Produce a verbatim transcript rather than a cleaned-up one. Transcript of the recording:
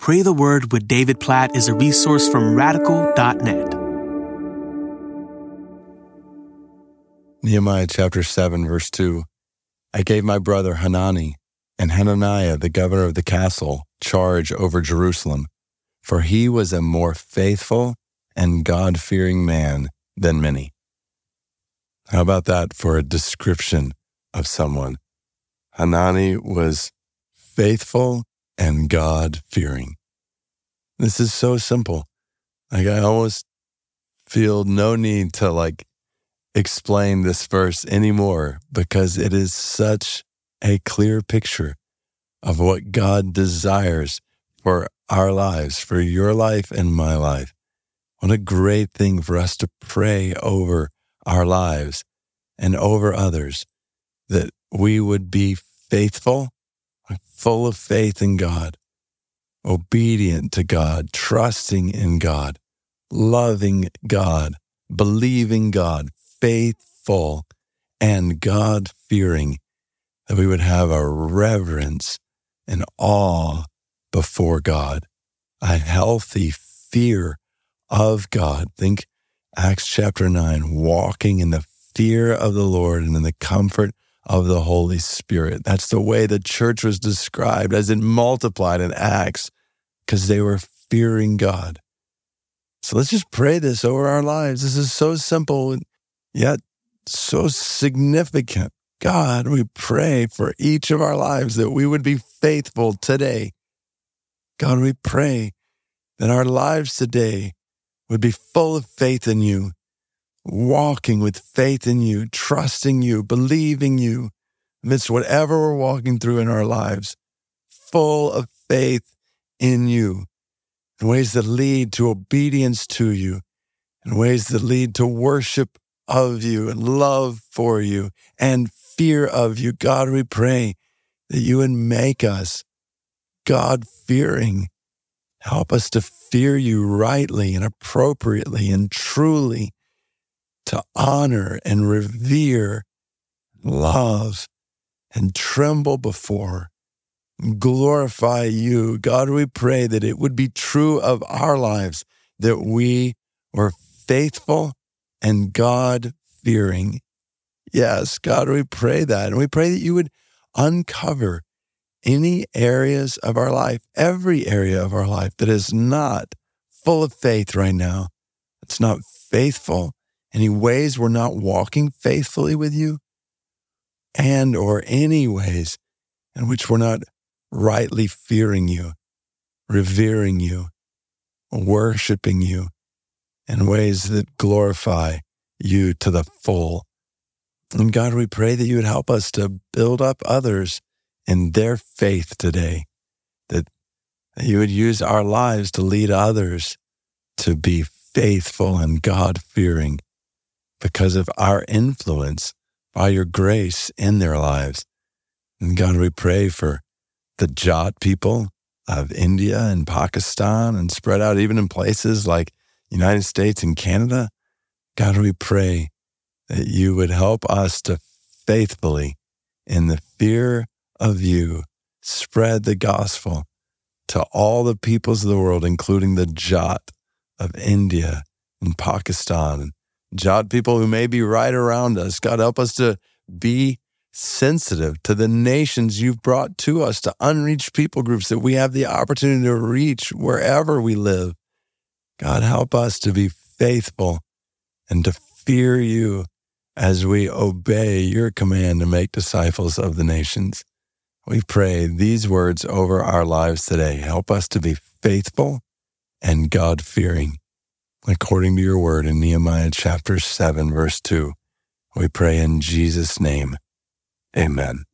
Pray the Word with David Platt is a resource from Radical dot net. Nehemiah chapter seven, verse two. I gave my brother Hanani and Hananiah, the governor of the castle, charge over Jerusalem, for he was a more faithful and God-fearing man than many. How about that for a description of someone? Hanani was faithful and God-fearing. This is so simple. Like, I almost feel no need to like explain this verse anymore, because it is such a clear picture of what God desires for our lives, for your life and my life. What a great thing for us to pray over our lives and over others, that we would be faithful, full of faith in God, obedient to God, trusting in God, loving God, believing God, faithful and God-fearing, that we would have a reverence and awe before God, a healthy fear of God. Think Acts chapter nine, walking in the fear of the Lord and in the comfort of the Holy Spirit. That's the way the church was described as it multiplied in Acts, because they were fearing God. So let's just pray this over our lives. This is so simple, yet so significant. God, we pray for each of our lives that we would be faithful today. God, we pray that our lives today would be full of faith in you, walking with faith in you, trusting you, believing you, amidst whatever we're walking through in our lives, full of faith in you, in ways that lead to obedience to you, in ways that lead to worship of you and love for you and fear of you. God, we pray that you would make us God-fearing. Help us to fear you rightly and appropriately and truly, to honor and revere, love, and tremble before, glorify you. God, we pray that it would be true of our lives that we were faithful and God-fearing. Yes, God, we pray that. And we pray that you would uncover any areas of our life, every area of our life that is not full of faith right now, that's not faithful, any ways we're not walking faithfully with you, and or any ways in which we're not rightly fearing you, revering you, worshiping you in ways that glorify you to the full. And God, we pray that you would help us to build up others in their faith today, that you would use our lives to lead others to be faithful and God-fearing because of our influence by your grace in their lives. And God, we pray for the Jat people of India and Pakistan and spread out even in places like United States and Canada. God, we pray that you would help us to faithfully, in the fear of you, spread the gospel to all the peoples of the world, including the Jat of India and Pakistan, and Jat people who may be right around us. God, help us to be sensitive to the nations you've brought to us, to unreached people groups that we have the opportunity to reach wherever we live. God, help us to be faithful and to fear you as we obey your command to make disciples of the nations. We pray these words over our lives today. Help us to be faithful and God-fearing, according to your word in Nehemiah chapter seven, verse two. We pray in Jesus' name. Amen.